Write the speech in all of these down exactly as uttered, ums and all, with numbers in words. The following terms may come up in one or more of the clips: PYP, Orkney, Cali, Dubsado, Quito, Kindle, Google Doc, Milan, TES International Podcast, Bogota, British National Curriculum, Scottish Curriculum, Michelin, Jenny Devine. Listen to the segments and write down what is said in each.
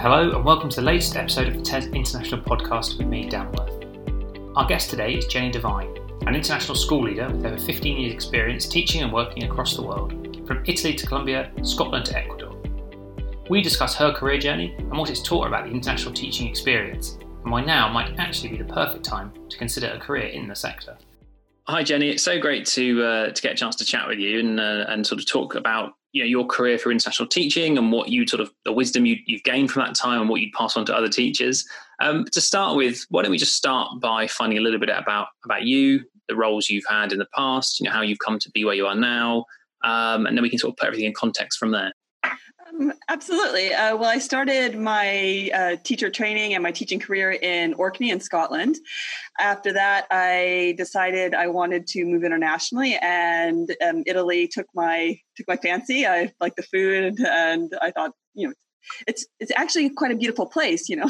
Hello and welcome to the latest episode of the T E S International Podcast with me, Danworth. Our guest today is Jenny Devine, an international school leader with over fifteen years experience teaching and working across the world, from Italy to Colombia, Scotland to Ecuador. We discuss her career journey and what it's taught her about the international teaching experience, and why now might actually be the perfect time to consider a career in the sector. Hi Jenny, it's so great to uh, to get a chance to chat with you and uh, and sort of talk about you know your career for international teaching and what you sort of the wisdom you, you've gained from that time and what you'd pass on to other teachers. Um, to start with, why don't we just start by finding a little bit about about you, the roles you've had in the past, you know how you've come to be where you are now, um, and then we can sort of put everything in context from there. Um, absolutely. Uh, well, I started my uh, teacher training and my teaching career in Orkney in Scotland. After that, I decided I wanted to move internationally, and um, Italy took my took my fancy. I liked the food, and, and I thought, you know, it's it's actually quite a beautiful place, you know.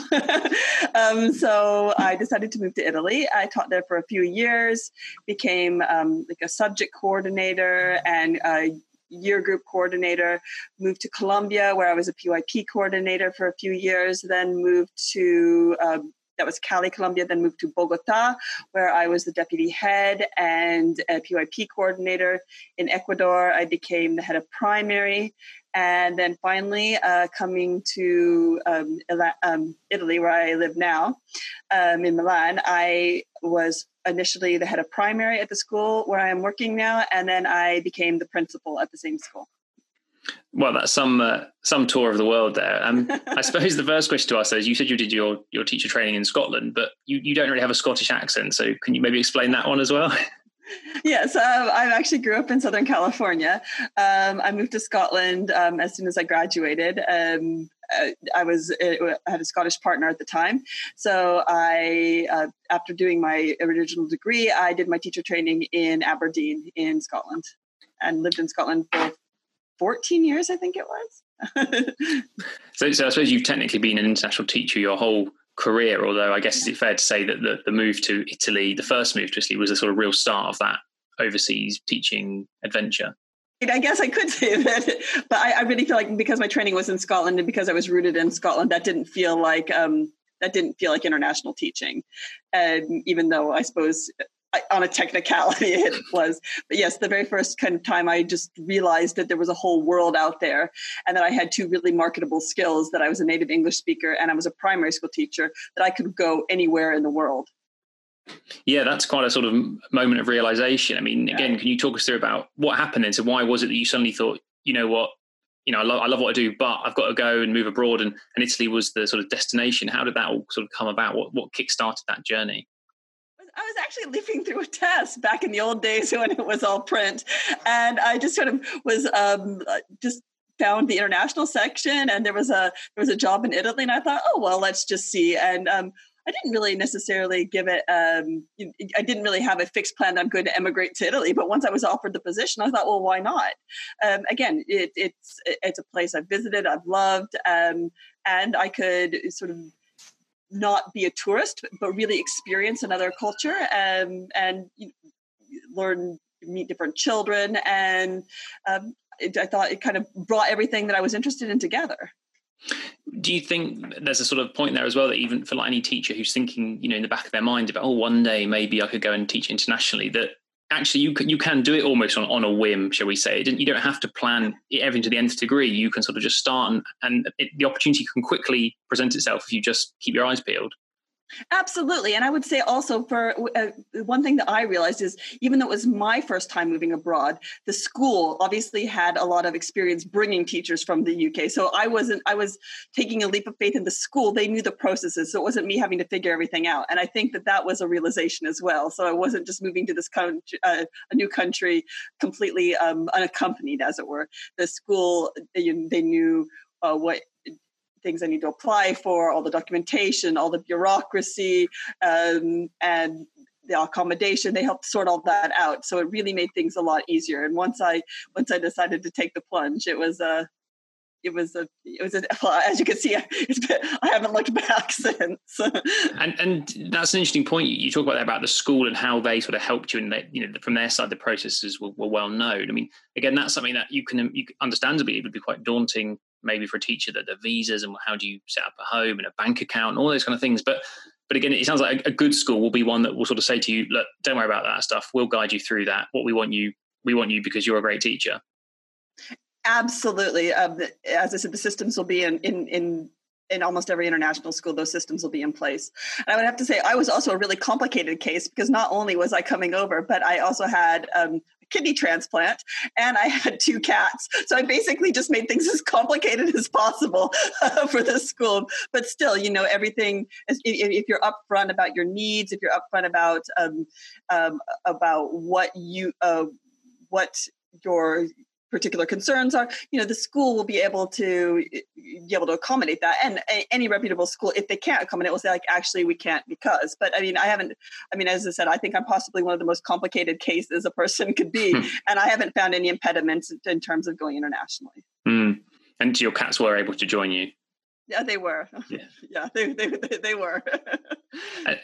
um, so I decided to move to Italy. I taught there for a few years, became um, like a subject coordinator and a uh, year group coordinator, moved to Colombia where I was a P Y P coordinator for a few years, then moved to, um, that was Cali, Colombia, then moved to Bogota where I was the deputy head and a P Y P coordinator. In Ecuador, I became the head of primary. And then finally, uh, coming to um, um, Italy, where I live now, um, in Milan, I was initially the head of primary at the school where I am working now, and then I became the principal at the same school. Well, that's some uh, some tour of the world there. Um, I suppose the first question to ask is, you said you did your, your teacher training in Scotland, but you, you don't really have a Scottish accent, so can you maybe explain that one as well? Yes, uh, I actually grew up in Southern California. Um, I moved to Scotland um, as soon as I graduated. Um, I was I had a Scottish partner at the time, so I uh, after doing my original degree, I did my teacher training in Aberdeen in Scotland, and lived in Scotland for fourteen years, I think it was. so, so I suppose you've technically been an international teacher your whole career, although I guess is it fair to say that the, the move to Italy, the first move to Italy, was a sort of real start of that overseas teaching adventure? I guess I could say that, but I, I really feel like because my training was in Scotland and because I was rooted in Scotland, that didn't feel like um, that didn't feel like international teaching, um, even though I suppose I, on a technicality it was. But yes, the very first kind of time I just realized that there was a whole world out there and that I had two really marketable skills, that I was a native English speaker and I was a primary school teacher, that I could go anywhere in the world. Yeah, that's quite a sort of moment of realization. I mean, again, yeah. Can you talk us through about what happened then? So why was it that you suddenly thought, you know what, you know, I love, I love what I do, but I've got to go and move abroad, and, and Italy was the sort of destination. How did that all sort of come about? What, what kickstarted that journey? I was actually leafing through a test back in the old days when it was all print. And I just sort of was um, just found the international section, and there was a there was a job in Italy, and I thought, oh, well, let's just see. And um, I didn't really necessarily give it, um, I didn't really have a fixed plan that I'm going to emigrate to Italy. But once I was offered the position, I thought, well, why not? Um, again, it, it's, it's a place I've visited, I've loved, um, and I could sort of not be a tourist, but really experience another culture um, and you know, learn, meet different children. And um, it, I thought it kind of brought everything that I was interested in together. Do you think there's a sort of point there as well that even for like any teacher who's thinking, you know, in the back of their mind about, oh, one day maybe I could go and teach internationally, that actually you can, you can do it almost on, on a whim, shall we say. You don't have to plan everything to the nth degree. You can sort of just start, and, and it, the opportunity can quickly present itself if you just keep your eyes peeled. Absolutely. And I would say also for uh, one thing that I realized is even though it was my first time moving abroad, the school obviously had a lot of experience bringing teachers from the U K. So I wasn't, I was taking a leap of faith in the school. They knew the processes. So it wasn't me having to figure everything out. And I think that that was a realization as well. So I wasn't just moving to this country, uh, a new country completely um, unaccompanied, as it were. The school, they, they knew uh, what things I need to apply for, all the documentation, all the bureaucracy, um, and the accommodation. They helped sort all that out. So it really made things a lot easier. And once I once I decided to take the plunge, it was a, it was a, it was a, well, as you can see, it's been, I haven't looked back since. and and that's an interesting point you talk about there about the school and how they sort of helped you, and they, you know, from their side the processes were, were well known. I mean, again, that's something that you can, you understandably it would be quite daunting maybe for a teacher that the visas and how do you set up a home and a bank account and all those kind of things. But but again, it sounds like a good school will be one that will sort of say to you, look, don't worry about that stuff. We'll guide you through that. What we want you, we want you because you're a great teacher. Absolutely. Um, as I said, the systems will be in, in, in, in almost every international school, those systems will be in place. And I would have to say I was also a really complicated case because not only was I coming over, but I also had um, a kidney transplant and I had two cats. So I basically just made things as complicated as possible uh, for this school. But still, you know, everything, if, if you're upfront about your needs, if you're upfront about, um, um, about what you, uh, what your particular concerns are, you know, the school will be able to be able to accommodate that. And any reputable school, if they can't accommodate, will say like, actually, we can't because. But I mean, I haven't, I mean, as I said, I think I'm possibly one of the most complicated cases a person could be. Hmm. And I haven't found any impediments in terms of going internationally. Mm. And your cats were able to join you? Yeah, they were. Yeah, yeah they, they, they were.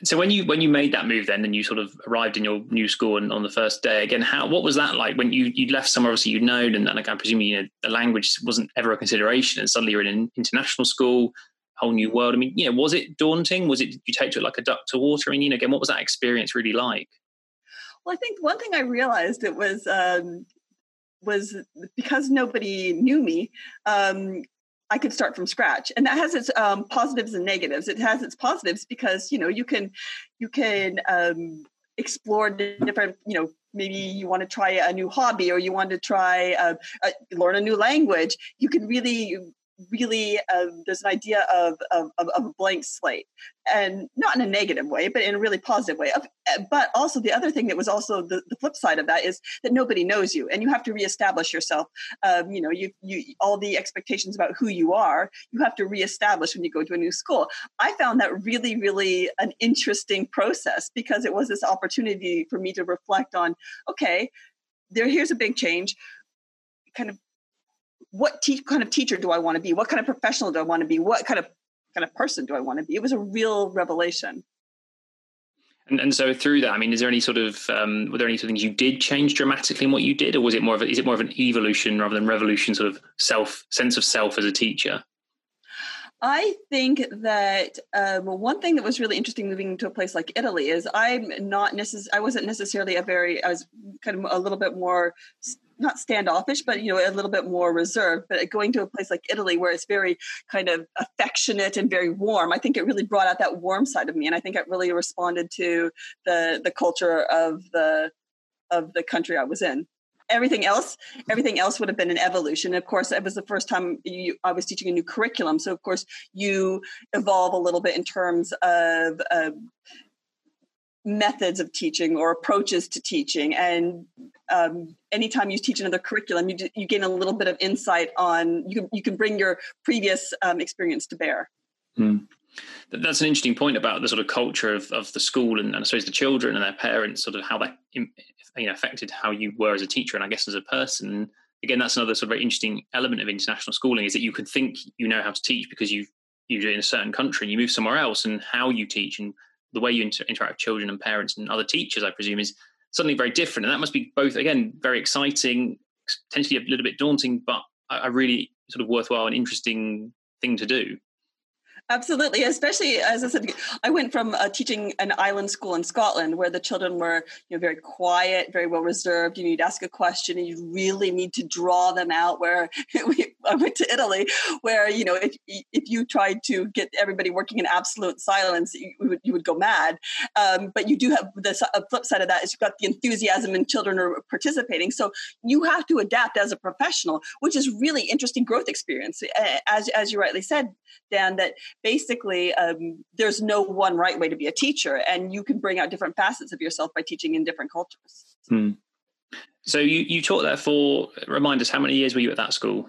So when you when you made that move then and you sort of arrived in your new school and on the first day, again, how what was that like when you you left somewhere obviously you'd known and, and like, I'm presuming you know, the language wasn't ever a consideration and suddenly you're in an international school, whole new world. I mean, yeah, was it daunting? Was it, did you take to it like a duck to water? And, you know, again, what was that experience really like? Well, I think one thing I realized it was, um, was because nobody knew me, um, I could start from scratch, and that has its um, positives and negatives. It has its positives because, you know, you can, you can um, explore different, you know, maybe you want to try a new hobby or you want to try, uh, uh, learn a new language. You can really, really, uh, there's an idea of, of, of a blank slate, and not in a negative way, but in a really positive way. But also the other thing that was also the, the flip side of that is that nobody knows you and you have to reestablish yourself. Um, you know, you, you, all the expectations about who you are, you have to reestablish when you go to a new school. I found that really, really an interesting process because it was this opportunity for me to reflect on, okay, there, here's a big change, kind of, what te- kind of teacher do I want to be? What kind of professional do I want to be? What kind of kind of person do I want to be? It was a real revelation. And, and so through that, I mean, is there any sort of, um, were there any sort of things you did change dramatically in what you did? Or was it more of a, is it more of an evolution rather than revolution sort of self, sense of self as a teacher? I think that um, one thing that was really interesting moving to a place like Italy is I'm not necess- I wasn't necessarily a very, I was kind of a little bit more, not standoffish, but, you know, a little bit more reserved. But going to a place like Italy where it's very kind of affectionate and very warm, I think it really brought out that warm side of me. And I think it really responded to the the culture of the of the country I was in. Everything else, everything else would have been an evolution. Of course, it was the first time you, I was teaching a new curriculum. So, of course, you evolve a little bit in terms of uh, methods of teaching or approaches to teaching. And um, anytime you teach another curriculum, you, do, you gain a little bit of insight on, you can, you can bring your previous um, experience to bear. Hmm. That's an interesting point about the sort of culture of, of the school and, and I suppose the children and their parents, sort of how that, you know, affected how you were as a teacher and I guess as a person. Again, that's another sort of very interesting element of international schooling is that you could think you know how to teach because you you do it in a certain country and you move somewhere else, and how you teach and the way you inter- interact with children and parents and other teachers, I presume, is suddenly very different. And that must be both, again, very exciting, potentially a little bit daunting, but a, a really sort of worthwhile and interesting thing to do. Absolutely. Especially, as I said, I went from uh, teaching an island school in Scotland where the children were, you know, very quiet, very well reserved. You need to ask a question and you really need to draw them out, where I went to Italy where, you know, if if you tried to get everybody working in absolute silence, you would, you would go mad. Um, but you do have the flip side of that is you've got the enthusiasm and children are participating. So you have to adapt as a professional, which is really interesting growth experience. As, as you rightly said, Dan, that basically um, there's no one right way to be a teacher, and you can bring out different facets of yourself by teaching in different cultures. Hmm. So you, you taught there for, remind us, how many years were you at that school?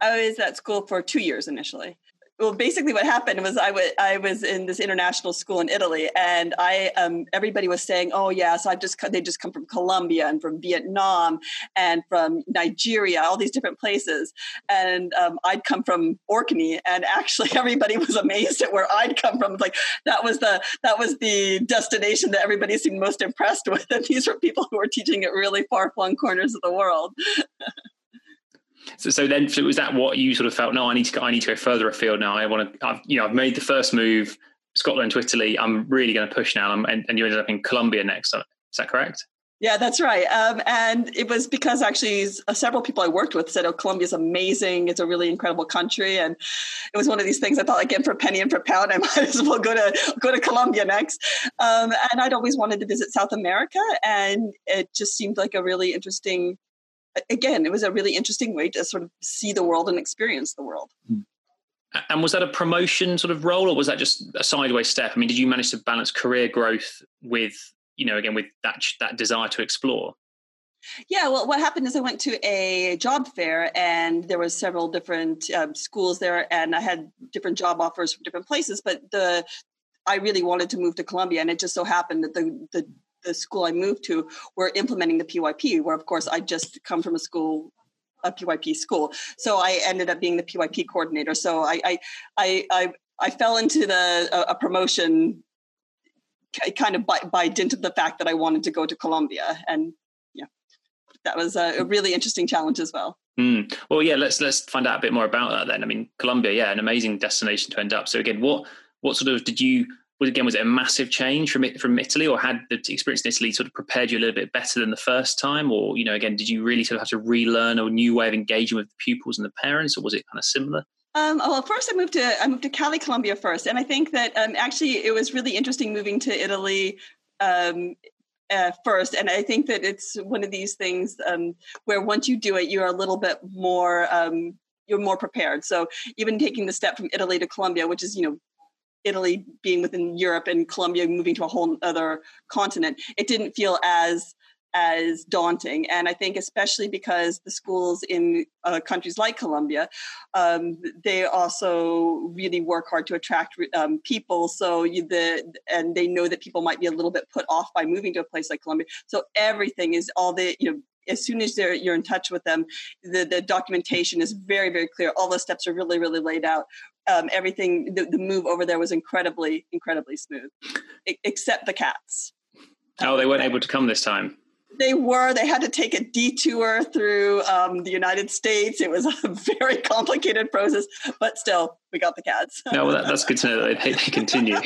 I was at school for two years initially. Well, basically what happened was I, w- I was in this international school in Italy, and I um, everybody was saying, oh, yeah, so I've just co- they just come from Colombia and from Vietnam and from Nigeria, all these different places. And um, I'd come from Orkney, and actually everybody was amazed at where I'd come from. Like that was the that was the destination that everybody seemed most impressed with. And these were people who were teaching at really far-flung corners of the world. So, so then so was that what you sort of felt? No, I need to I need to go further afield now. I want to, I've, you know, I've made the first move, Scotland to Italy. I'm really going to push now. And, and, and you ended up in Colombia next. Is that correct? Yeah, that's right. Um, and it was because actually several people I worked with said, oh, Colombia's amazing. It's a really incredible country. And it was one of these things I thought, again, for a penny and for a pound, I might as well go to go to Colombia next. Um, and I'd always wanted to visit South America. And it just seemed like a really interesting, again, it was a really interesting way to sort of see the world and experience the world. And was that a promotion sort of role, or was that just a sideways step? I mean, did you manage to balance career growth with, you know, again, with that that desire to explore? Yeah, well, what happened is I went to a job fair, and there were several different um, schools there, and I had different job offers from different places, but the I really wanted to move to Colombia, and it just so happened that the the, the school I moved to were implementing the P Y P, where, of course, I just come from a school, a P Y P school. So I ended up being the P Y P coordinator. So I I I, I, I fell into the a, a promotion kind of by, by dint of the fact that I wanted to go to Colombia. And yeah, that was a, a really interesting challenge as well. Mm. Well, yeah, let's let's find out a bit more about that then. I mean, Colombia, yeah, an amazing destination to end up. So again, what what sort of did you, was again, was it a massive change from from Italy, or had the experience in Italy sort of prepared you a little bit better than the first time? Or, you know, again, did you really sort of have to relearn a new way of engaging with the pupils and the parents, or was it kind of similar? Um, well, first I moved to I moved to Cali, Colombia first, and I think that um, actually it was really interesting moving to Italy um, uh, first. And I think that it's one of these things um, where once you do it, you're a little bit more um, you're more prepared. So even taking the step from Italy to Colombia, which is, you know, Italy being within Europe and Colombia moving to a whole other continent, it didn't feel as as daunting. And I think especially because the schools in uh, countries like Colombia, um, they also really work hard to attract um, people. So you, the and they know that people might be a little bit put off by moving to a place like Colombia. So everything is all the, you know, as soon as they're, you're in touch with them, the, the documentation is very, very clear. All the steps are really, really laid out. Um, everything, the, the move over there was incredibly, incredibly smooth, I- except the cats. Oh, they weren't able to come this time. They were. They had to take a detour through um, the United States. It was a very complicated process, but still, we got the cats. No, well, that, that's good to know that they, they continue.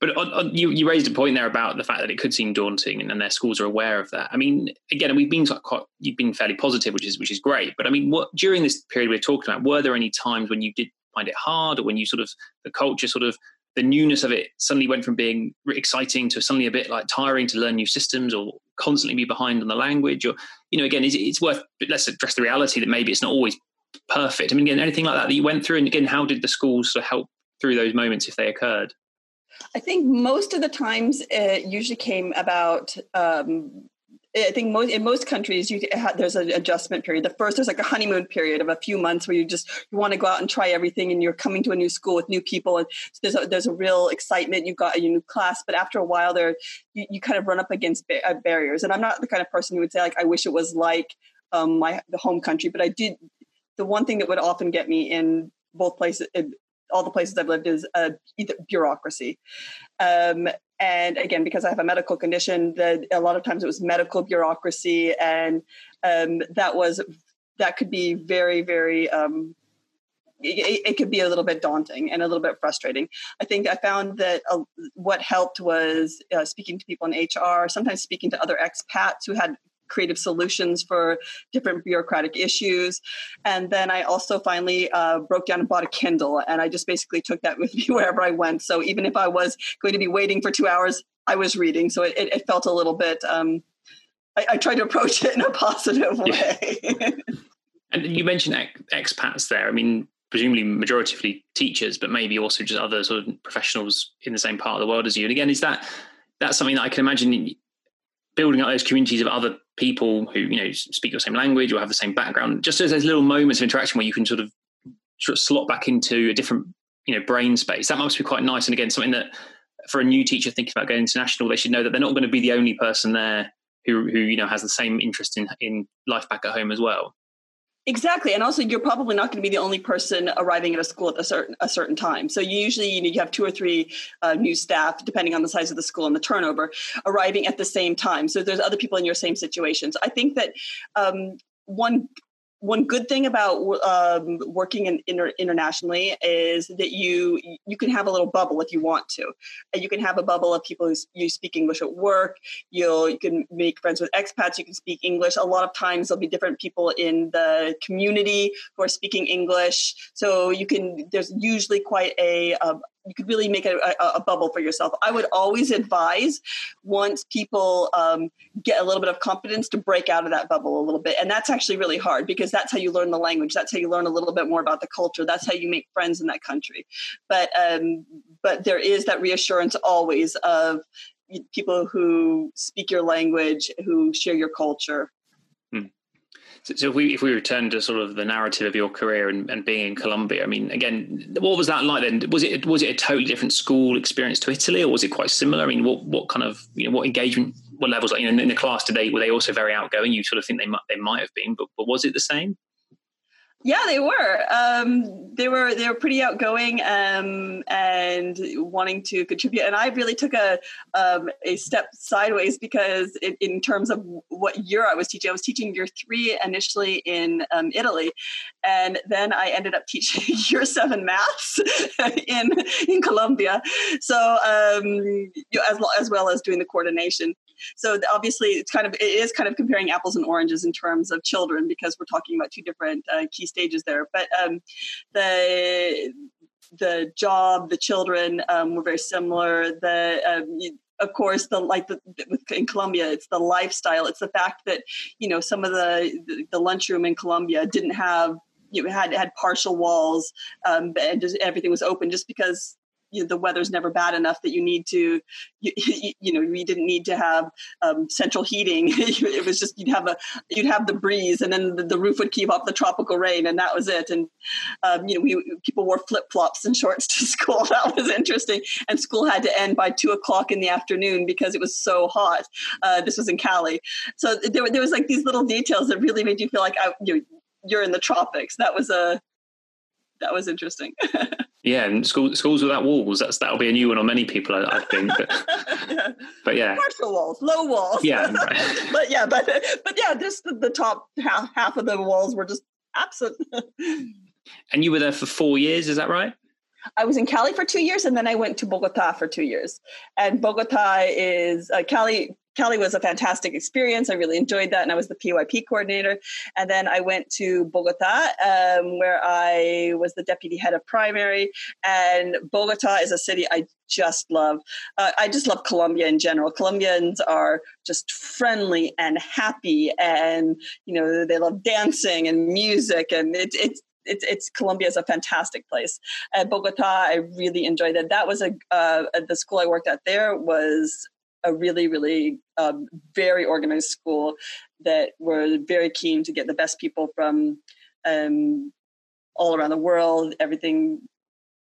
But on, on, you, you raised a point there about the fact that it could seem daunting, and, and their schools are aware of that. I mean, again, we've been quite, you've been fairly positive, which is which is great. But I mean, what during this period we're talking about, were there any times when you did find it hard, or when you sort of the culture sort of the newness of it suddenly went from being exciting to suddenly a bit like tiring to learn new systems or constantly be behind on the language? Or, you know, again, is it, it's worth, let's address the reality that maybe it's not always perfect. I mean, again, anything like that that you went through, and again, how did the schools sort of help through those moments if they occurred? I think most of the times it usually came about, um, I think most, in most countries, you have, there's an adjustment period. The first, there's like a honeymoon period of a few months where you just, you want to go out and try everything, and you're coming to a new school with new people, and there's a, there's a real excitement. You've got a new class, but after a while there, you, you kind of run up against ba- barriers. And I'm not the kind of person who would say like, I wish it was like um, my the home country, but I did, the one thing that would often get me in both places, in all the places I've lived, is uh, bureaucracy. Um, And again, because I have a medical condition, that a lot of times it was medical bureaucracy, and um, that was that could be very, very. Um, it, it could be a little bit daunting and a little bit frustrating. I think I found that uh, what helped was uh, speaking to people in H R, sometimes speaking to other expats who had creative solutions for different bureaucratic issues. And then I also finally uh, broke down and bought a Kindle. And I just basically took that with me wherever I went. So even if I was going to be waiting for two hours, I was reading. So it, it felt a little bit, um, I, I tried to approach it in a positive way. Yeah. And you mentioned ex- expats there. I mean, presumably majoritively teachers, but maybe also just other sort of professionals in the same part of the world as you. And again, is that, that's something that I can imagine building up those communities of other people who, you know, speak your same language or have the same background, just as those little moments of interaction where you can sort of, sort of slot back into a different, you know, brain space. That must be quite nice. And again, something that for a new teacher thinking about going international, they should know that they're not going to be the only person there who, who you know, has the same interest in, in life back at home as well. Exactly. And also you're probably not going to be the only person arriving at a school at a certain a certain time. So you usually, you know, you have two or three uh, new staff, depending on the size of the school and the turnover, arriving at the same time. So there's other people in your same situations. I think that um, one one good thing about um, working in inter- internationally is that you you can have a little bubble if you want to. You can have a bubble of people who you speak English at work. You'll you can make friends with expats. You can speak English. A lot of times there'll be different people in the community who are speaking English. So you can there's usually quite a. a you could really make a, a, a bubble for yourself. I would always advise once people um, get a little bit of confidence to break out of that bubble a little bit. And that's actually really hard because that's how you learn the language. That's how you learn a little bit more about the culture. That's how you make friends in that country. But, um, but there is that reassurance always of people who speak your language, who share your culture. Hmm. So, so if we if we return to sort of the narrative of your career and, and being in Colombia, I mean, again, what was that like then? Was it was it a totally different school experience to Italy, or was it quite similar? I mean, what what kind of you know what engagement, what levels like you know in the class today were they also very outgoing? You sort of think they might they might have been, but, but was it the same? Yeah, they were. Um, they were they were pretty outgoing um, and wanting to contribute. And I really took a um, a step sideways because it, in terms of what year I was teaching, I was teaching year three initially in um, Italy, and then I ended up teaching year seven maths in in Colombia. So um, as as well as doing the coordination. So obviously, it's kind of it is kind of comparing apples and oranges in terms of children because we're talking about two different uh, key stages there. But um, the the job, the children um, were very similar. The um, you, of course, the like the, in Colombia, it's the lifestyle. It's the fact that you know some of the the, the lunchroom in Colombia didn't have you know, had had partial walls um, and just, everything was open just because. You know, the weather's never bad enough that you need to, you, you, you know, we didn't need to have um, central heating. It was just, you'd have a, you'd have the breeze and then the, the roof would keep up the tropical rain and that was it. And, um, you know, we people wore flip flops and shorts to school. That was interesting. And school had to end by two o'clock in the afternoon because it was so hot. Uh, this was in Cali. So there, there was like these little details that really made you feel like I, you know, you're in the tropics. That was a, that was interesting. Yeah, and school, schools without walls, that's, that'll be a new one on many people, I, I think. But yeah. But yeah. Partial walls, low walls. Yeah. Right. but yeah, but but yeah, just the, the top half, half of the walls were just absent. And you were there for four years, is that right? I was in Cali for two years, and then I went to Bogota for two years. And Bogota is, uh, Cali... Cali was a fantastic experience. I really enjoyed that. And I was the P Y P coordinator. And then I went to Bogota, um, where I was the deputy head of primary. And Bogota is a city I just love. Uh, I just love Colombia in general. Colombians are just friendly and happy. And, you know, they love dancing and music. And it's, it's, It's, it's Colombia is a fantastic place. At Bogota, I really enjoyed that. That was a, uh, the school I worked at there was a really, really um, very organized school that were very keen to get the best people from um, all around the world. Everything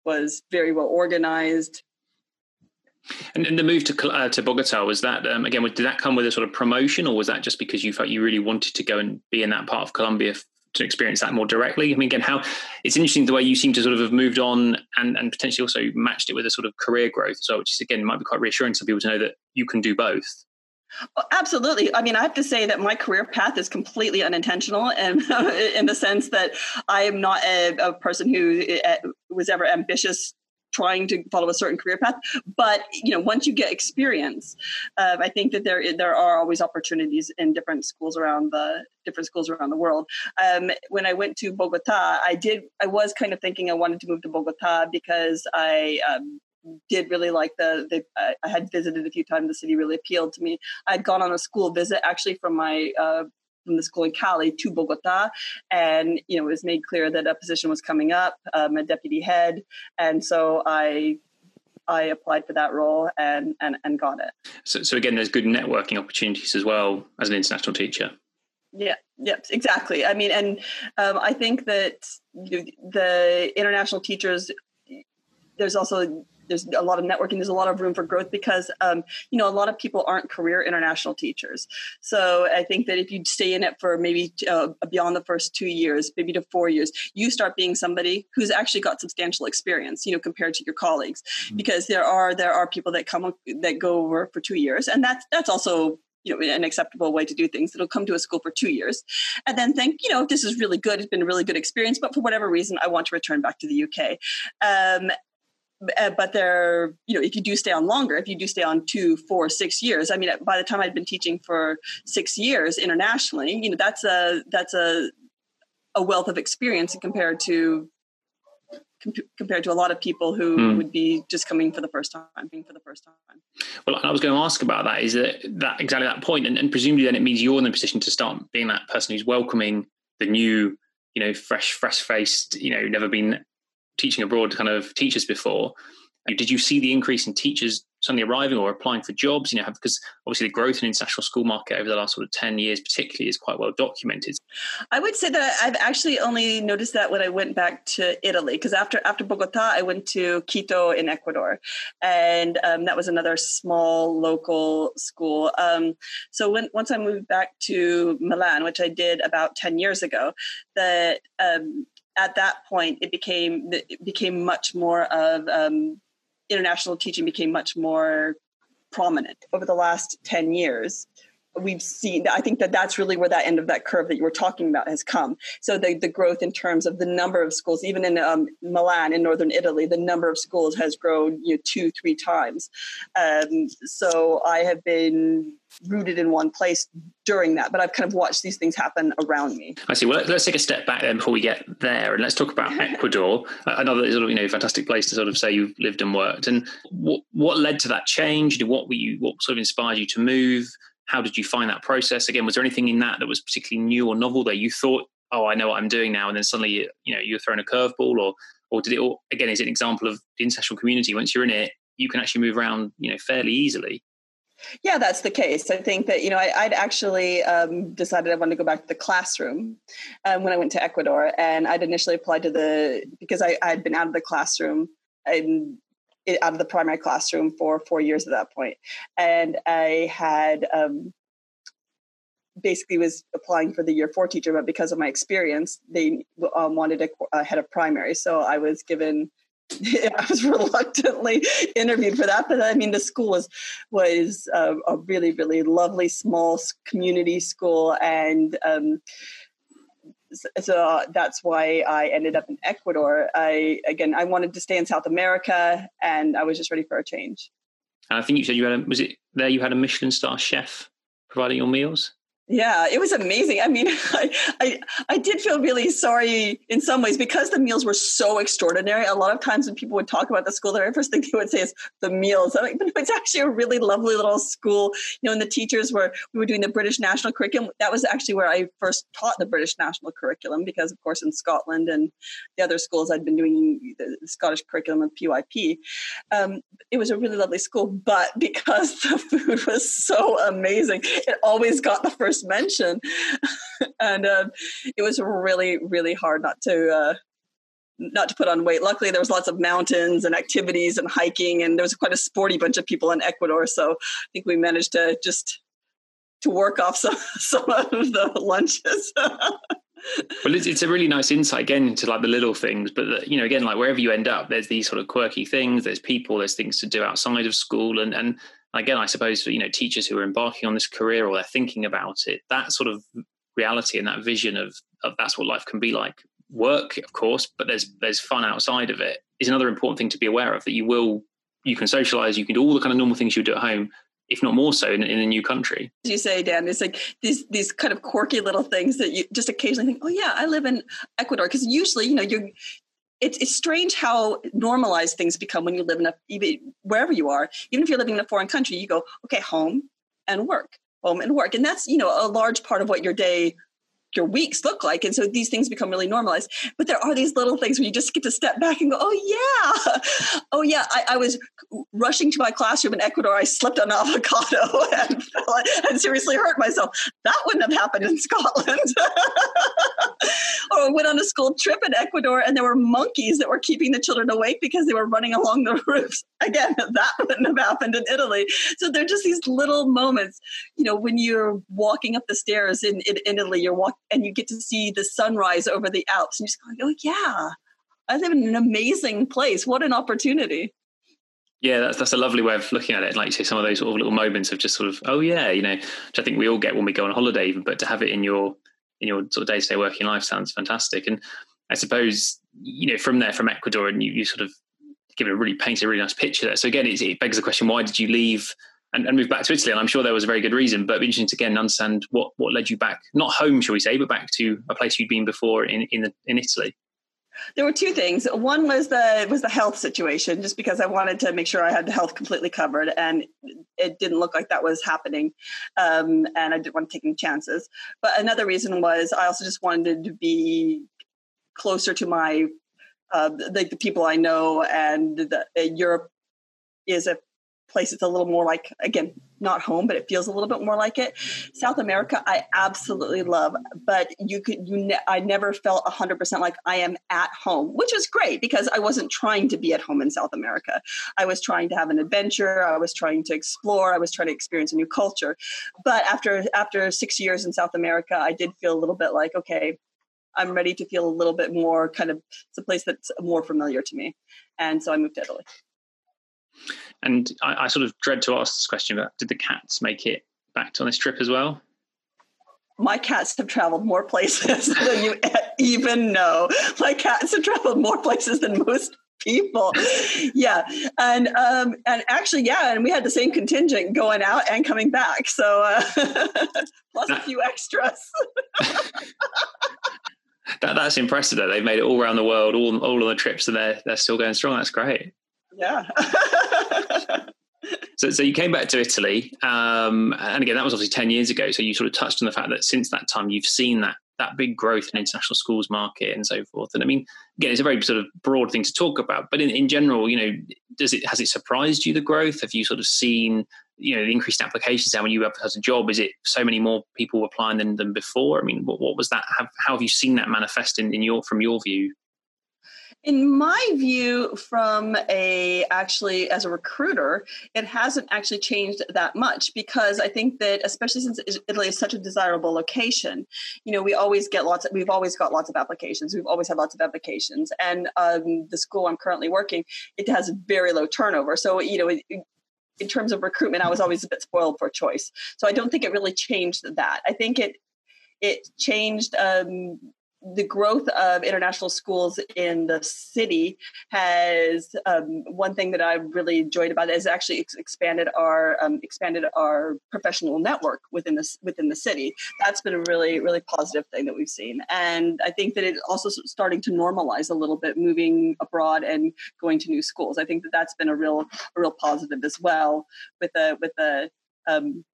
was very well organized. And, and the move to uh, to Bogota, was that, um, again, did that come with a sort of promotion or was that just because you felt you really wanted to go and be in that part of Colombia to experience that more directly? I mean, again, how it's interesting the way you seem to sort of have moved on and, and potentially also matched it with a sort of career growth as well, which is, again, might be quite reassuring to people to know that you can do both. Oh, absolutely. I mean, I have to say that my career path is completely unintentional and in the sense that I am not a, a person who was ever ambitious trying to follow a certain career path. But, you know, once you get experience, uh, I think that there there are always opportunities in different schools around the different schools around the world. Um, when I went to Bogota, I did I was kind of thinking I wanted to move to Bogota because I um, did really like the, the uh, I had visited a few times. The city really appealed to me. I'd gone on a school visit actually from my uh, from the school in Cali to Bogota. And, you know, it was made clear that a position was coming up, um, a deputy head. And so I, I applied for that role and, and, and got it. So, so again, there's good networking opportunities as well as an international teacher. Yeah. Yep. Exactly. I mean, and um, I think that the international teachers, there's also, there's a lot of networking. There's a lot of room for growth because, um, you know, a lot of people aren't career international teachers. So I think that if you stay in it for maybe uh, beyond the first two years, maybe to four years, you start being somebody who's actually got substantial experience, you know, compared to your colleagues, mm-hmm. because there are there are people that come that go over for two years, and that's that's also you know, an acceptable way to do things. It'll come to a school for two years and then think, you know, this is really good. It's been a really good experience, but for whatever reason, I want to return back to the U K. Um, Uh, but there, you know, if you do stay on longer, if you do stay on two, four, six years, I mean, by the time I'd been teaching for six years internationally, you know, that's a that's a a wealth of experience compared to com- compared to a lot of people who mm. would be just coming for the first time, being for the first time. Well, I was going to ask about that. Is that, that exactly that point? And, and presumably, then it means you're in the position to start being that person who's welcoming the new, you know, fresh, fresh faced, you know, never been teaching abroad kind of teachers before. Did you see the increase in teachers suddenly arriving or applying for jobs, you know, because obviously the growth in the international school market over the last sort of ten years particularly is quite well documented? I would say that I've actually only noticed that when I went back to Italy, because after after Bogota, I went to Quito in Ecuador, and um, that was another small local school. Um, so when, once I moved back to Milan, which I did about ten years ago, that um, at that point, it became it became much more of um, international teaching became much more prominent over the last ten years. We've seen, I think that that's really where that end of that curve that you were talking about has come. So the, the growth in terms of the number of schools, even in um, Milan in northern Italy, the number of schools has grown, you know, two, three times. Um, so I have been rooted in one place during that, but I've kind of watched these things happen around me. I see. Well, let's take a step back then before we get there, and let's talk about Ecuador, another sort of, you know, fantastic place to sort of say you've lived and worked. And what what led to that change? What were you? What sort of inspired you to move? How did you find that process? Again, was there anything in that that was particularly new or novel that you thought, oh, I know what I'm doing now, and then suddenly, you know, you're thrown a curveball, or or did it all, again, is it an example of the international community? Once you're in it, you can actually move around, you know, fairly easily. Yeah, that's the case. I think that, you know, I, I'd actually um, decided I wanted to go back to the classroom um, when I went to Ecuador, and I'd initially applied to the, because I had been out of the classroom and out of the primary classroom for four years at that point. And I had um, basically was applying for the year four teacher, but because of my experience, they um, wanted a, a head of primary. So I was given, I was reluctantly interviewed for that. But I mean, the school was, was a, a really, really lovely, small community school. And um, so that's why I ended up in Ecuador. I, again, I wanted to stay in South America, and I was just ready for a change. And I think you said you had a, was it there you had a Michelin star chef providing your meals? Yeah, it was amazing. I mean, I, I I did feel really sorry in some ways because the meals were so extraordinary. A lot of times when people would talk about the school, the very first thing they would say is the meals. I'm like, but it's actually a really lovely little school. You know, and the teachers were, we were doing the British National Curriculum. That was actually where I first taught the British National Curriculum, because, of course, in Scotland and the other schools, I'd been doing the Scottish Curriculum and P Y P. Um, it was a really lovely school, but because the food was so amazing, it always got the first mention. And um, it was really, really hard not to uh, not to put on weight. Luckily, there was lots of mountains and activities and hiking, and there was quite a sporty bunch of people in Ecuador. So I think we managed to just to work off some, some of the lunches. Well, it's, it's a really nice insight again into like the little things, but the, you know, again, like wherever you end up, there's these sort of quirky things. There's people, there's things to do outside of school, and and. Again, I suppose, you know, teachers who are embarking on this career or they're thinking about it, that sort of reality and that vision of, of that's what life can be like. Work, of course, but there's there's fun outside of it is another important thing to be aware of, that you will, you can socialise, you can do all the kind of normal things you do at home, if not more so in, in a new country. As you say, Dan, it's like these these kind of quirky little things that you just occasionally think, oh, yeah, I live in Ecuador, because usually, you know, you're... It's it's strange how normalized things become when you live in a, even wherever you are, even if you're living in a foreign country, you go, okay, home and work, home and work. And that's, you know, a large part of what your day, your weeks look like. And so these things become really normalized, but there are these little things where you just get to step back and go, oh yeah, oh yeah. I, I was rushing to my classroom in Ecuador. I slipped on an avocado and, and seriously hurt myself. That wouldn't have happened in Scotland. Or went on a school trip in Ecuador and there were monkeys that were keeping the children awake because they were running along the roofs. Again, that wouldn't have happened in Italy. So there are just these little moments, you know, when you're walking up the stairs in, in, in Italy, you're walking and you get to see the sunrise over the Alps. And you're just going, oh yeah, I live in an amazing place. What an opportunity. Yeah, that's that's a lovely way of looking at it. Like you say, some of those sort of little moments of just sort of, oh yeah, you know, which I think we all get when we go on holiday even, but to have it in your in your sort of day-to-day working life sounds fantastic. And I suppose, you know, from there, from Ecuador, and you, you sort of give it a really paint a really nice picture there. So again, it, it begs the question, why did you leave and, and move back to Italy? And I'm sure there was a very good reason, but it'd be interesting to again understand what, what led you back, not home, shall we say, but back to a place you'd been before in in, the, in Italy. There were two things. One was the was the health situation, just because I wanted to make sure I had the health completely covered, and it didn't look like that was happening, um, and I didn't want to take any chances. But another reason was I also just wanted to be closer to my uh, the, the people I know, and the, uh, Europe is a place that's a little more like, again, not home, but it feels a little bit more like it. South America, I absolutely love, but you could, you, ne- I never felt one hundred percent like I am at home, which is great because I wasn't trying to be at home in South America. I was trying to have an adventure. I was trying to explore. I was trying to experience a new culture. But after after six years in South America, I did feel a little bit like, okay, I'm ready to feel a little bit more kind of, it's a place that's more familiar to me. And so I moved to Italy. And I, I sort of dread to ask this question, but did the cats make it back on this trip as well? My cats have traveled more places than you even know. My cats have traveled more places than most people. Yeah. And um, and actually, yeah, and we had the same contingent going out and coming back. So uh, plus a few extras. that That's impressive, though. They've made it all around the world, all, all on the trips, and they're, they're still going strong. That's great. Yeah. so, so you came back to Italy, um, and again, that was obviously ten years ago. So you sort of touched on the fact that since that time, you've seen that that big growth in international schools market and so forth. And I mean, again, it's a very sort of broad thing to talk about, but in, in general, you know, does it has it surprised you, the growth? Have you sort of seen, you know, the increased applications now when you advertise a job? Is it so many more people applying than than before? I mean, what what was that? How, how have you seen that manifest in, in your from your view? In my view, from a, actually, as a recruiter, it hasn't actually changed that much because I think that, especially since Italy is such a desirable location, you know, we always get lots of, we've always got lots of applications. We've always had lots of applications. And um, the school I'm currently working, it has very low turnover. So, you know, it, it, in terms of recruitment, I was always a bit spoiled for choice. So I don't think it really changed that. I think it, it changed... Um, the growth of international schools in the city has um, one thing that I really enjoyed about it is actually ex- expanded our um, expanded our professional network within this within the city. That's been a really, really positive thing that we've seen. And I think that it's also starting to normalize a little bit, moving abroad and going to new schools. I think that that's been a real, a real positive as well with the, with the, um,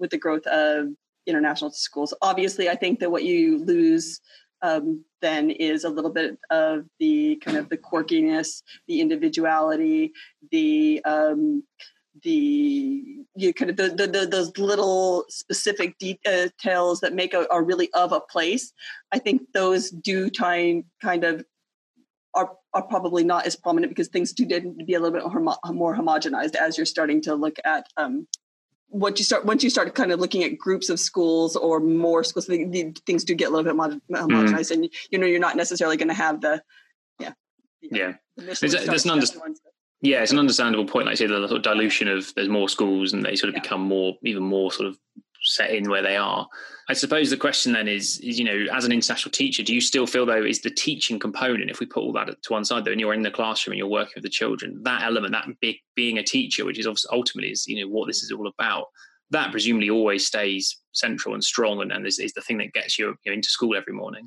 with the growth of international schools. Obviously, I think that what you lose Um, then is a little bit of the kind of the quirkiness, the individuality, the um, the you kind of the, the, the those little specific details that make a, are really of a place. I think those do time kind of are are probably not as prominent because things do tend to be a little bit homo- more homogenized as you're starting to look at. Um, Once you start, once you start kind of looking at groups of schools or more schools, things do get a little bit homogenized, mm. and you know you're not necessarily going to have the, yeah, the, yeah. The there's, a, there's an under, yeah, it's an understandable point. Like I say, the sort of dilution of there's more schools and they sort of yeah. become more, even more sort of set in where they are. I suppose the question then is, is you know, as an international teacher, do you still feel though is the teaching component, if we put all that to one side though, and you're in the classroom and you're working with the children, that element, that big being a teacher, which is obviously ultimately is, you know, what this is all about, that presumably always stays central and strong and, and is, is the thing that gets you, you know, into school every morning.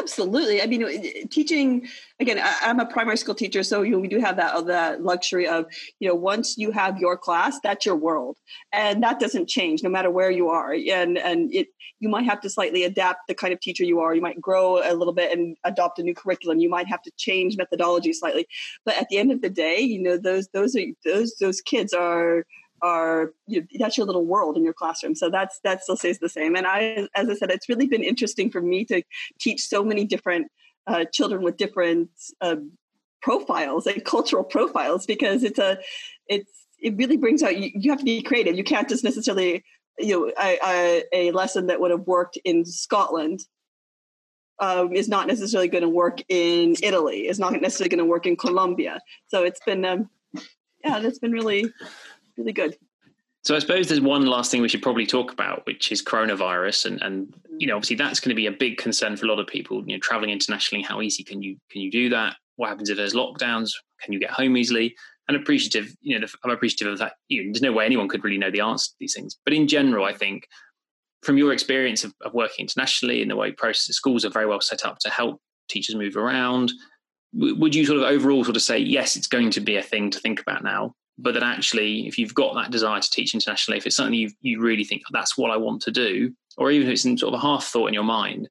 Absolutely. I mean, teaching, again, I, I'm a primary school teacher, so you know, we do have that, that luxury of, you know, once you have your class, that's your world. And that doesn't change no matter where you are. And and it you might have to slightly adapt the kind of teacher you are. You might grow a little bit and adopt a new curriculum. You might have to change methodology slightly. But at the end of the day, you know, those those are those those kids are are you know, that's your little world in your classroom. So that's that still stays the same. And I, as I said, it's really been interesting for me to teach so many different uh, children with different uh, profiles and cultural profiles because it's a it's it really brings out you, you have to be creative. You can't just necessarily you know I, I, a lesson that would have worked in Scotland um, is not necessarily going to work in Italy. It's not necessarily going to work in Colombia. So it's been um, yeah, that's been really, really good. So I suppose there's one last thing we should probably talk about, which is coronavirus. And, and you know, obviously that's going to be a big concern for a lot of people, you know, traveling internationally. How easy can you can you do that? What happens if there's lockdowns? Can you get home easily? And appreciative, you know, I'm appreciative of that. You know, there's no way anyone could really know the answer to these things. But in general, I think from your experience of, of working internationally and the way process, schools are very well set up to help teachers move around, w- would you sort of overall sort of say, yes, it's going to be a thing to think about now, but that actually, if you've got that desire to teach internationally, if it's something you you really think that's what I want to do, or even if it's in sort of a half thought in your mind,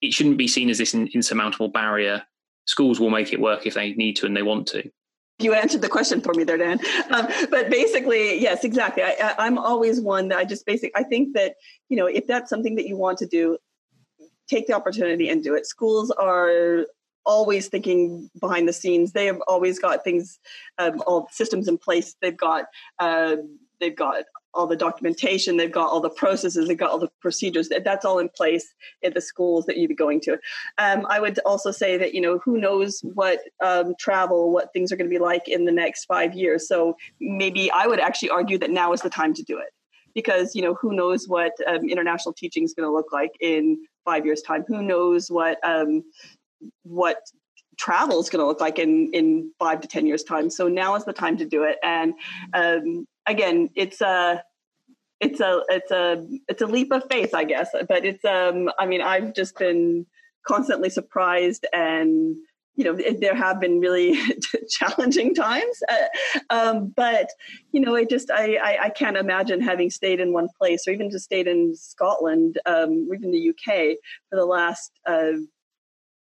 it shouldn't be seen as this insurmountable barrier. Schools will make it work if they need to and they want to. You answered the question for me there, Dan. Um, but basically, yes, exactly. I, I, I'm always one that I just basically, I think that, you know, if that's something that you want to do, take the opportunity and do it. Schools are always thinking behind the scenes. They have always got things, um, all systems in place. They've got, uh, they've got all the documentation. They've got all the processes. They've got all the procedures. That's all in place at the schools that you'd be going to. Um, I would also say that, you know, who knows what um, travel, what things are going to be like in the next five years. So maybe I would actually argue that now is the time to do it, because, you know, who knows what um, international teaching is going to look like in five years time. Who knows what, um, what travel is going to look like in, in five to ten years time. So now is the time to do it. And um, again, it's a, it's a, it's a, it's a leap of faith, I guess. But it's, um, I mean, I've just been constantly surprised, and, you know, there have been really challenging times. Uh, um, but, you know, I just, I, I, I can't imagine having stayed in one place, or even just stayed in Scotland, um, or even the U K for the last, uh,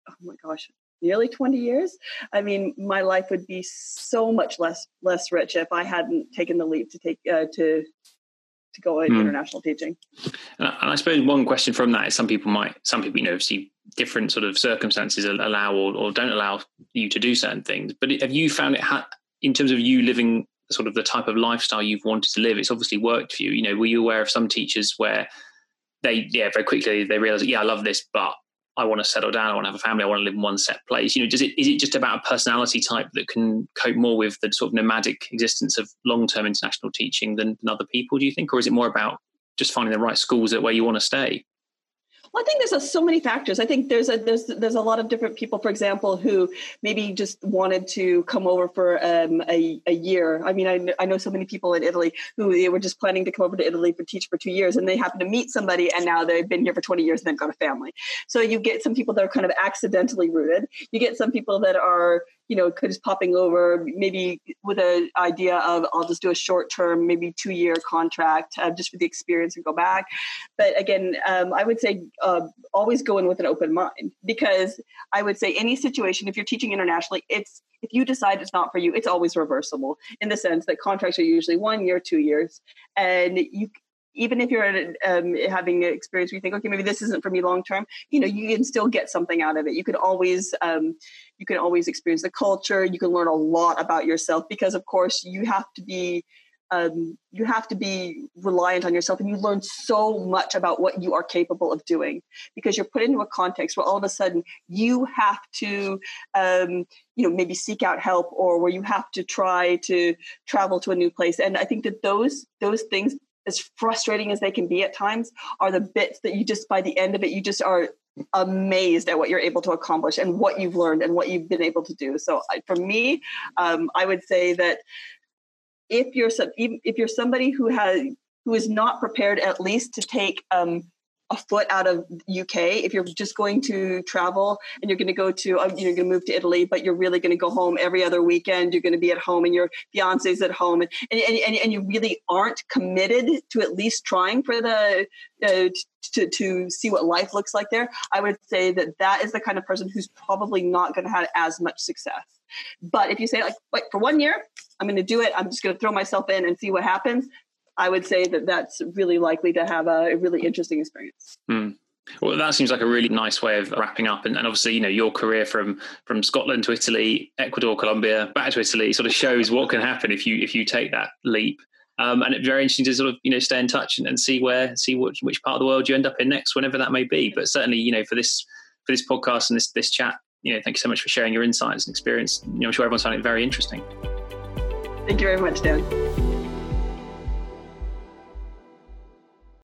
oh my gosh, nearly twenty years. I mean, my life would be so much less less rich if I hadn't taken the leap to take uh, to to go into mm. international teaching. And I, and I suppose one question from that is, some people might, some people, you know, see different sort of circumstances allow or, or don't allow you to do certain things. But have you found it, ha- in terms of you living sort of the type of lifestyle you've wanted to live, it's obviously worked for you. You know, were you aware of some teachers where they, yeah, very quickly they realize, yeah, I love this, but I want to settle down, I want to have a family, I want to live in one set place. You know, does it, is it just about a personality type that can cope more with the sort of nomadic existence of long-term international teaching than, than other people, do you think? Or is it more about just finding the right schools at where you want to stay? Well, I think there's a, so many factors. I think there's a there's there's a lot of different people, for example, who maybe just wanted to come over for um, a, a year. I mean, I, I know so many people in Italy who they were just planning to come over to Italy for teach for two years, and they happened to meet somebody, and now they've been here for twenty years and they've got a family. So you get some people that are kind of accidentally rooted. You get some people that are, you know, just popping over maybe with an idea of, I'll just do a short term, maybe two year contract uh, just for the experience and go back. But again, um, I would say uh, always go in with an open mind, because I would say any situation, if you're teaching internationally, it's, if you decide it's not for you, it's always reversible, in the sense that contracts are usually one year, two years. And you, even if you're um, having an experience where you think, okay, maybe this isn't for me long term, you know, you can still get something out of it. You can always, um, you can always experience the culture. You can learn a lot about yourself, because, of course, you have to be, um, you have to be reliant on yourself, and you learn so much about what you are capable of doing, because you're put into a context where all of a sudden you have to, um, you know, maybe seek out help, or where you have to try to travel to a new place. And I think that those those things, as frustrating as they can be at times, are the bits that you just, by the end of it, you just are amazed at what you're able to accomplish and what you've learned and what you've been able to do. So I, for me, um, I would say that if you're some, if you're somebody who has, who is not prepared at least to take um, a foot out of U K, if you're just going to travel and you're going to go to, uh, you're going to move to Italy, but you're really going to go home every other weekend, you're going to be at home and your fiance's at home, and, and, and, and you really aren't committed to at least trying for the, uh, to, to see what life looks like there, I would say that that is the kind of person who's probably not going to have as much success. But if you say, like, wait, for one year, I'm going to do it, I'm just going to throw myself in and see what happens, I would say that that's really likely to have a really interesting experience. Mm. Well, that seems like a really nice way of wrapping up. And, and obviously, you know, your career from, from Scotland to Italy, Ecuador, Colombia, back to Italy, sort of shows what can happen if you, if you take that leap. Um, and it's very interesting to sort of, you know, stay in touch and, and see where, see which, which part of the world you end up in next, whenever that may be. But certainly, you know, for this, for this podcast and this, this chat, you know, thank you so much for sharing your insights and experience. You know, I'm sure everyone's found it very interesting. Thank you very much, Dan.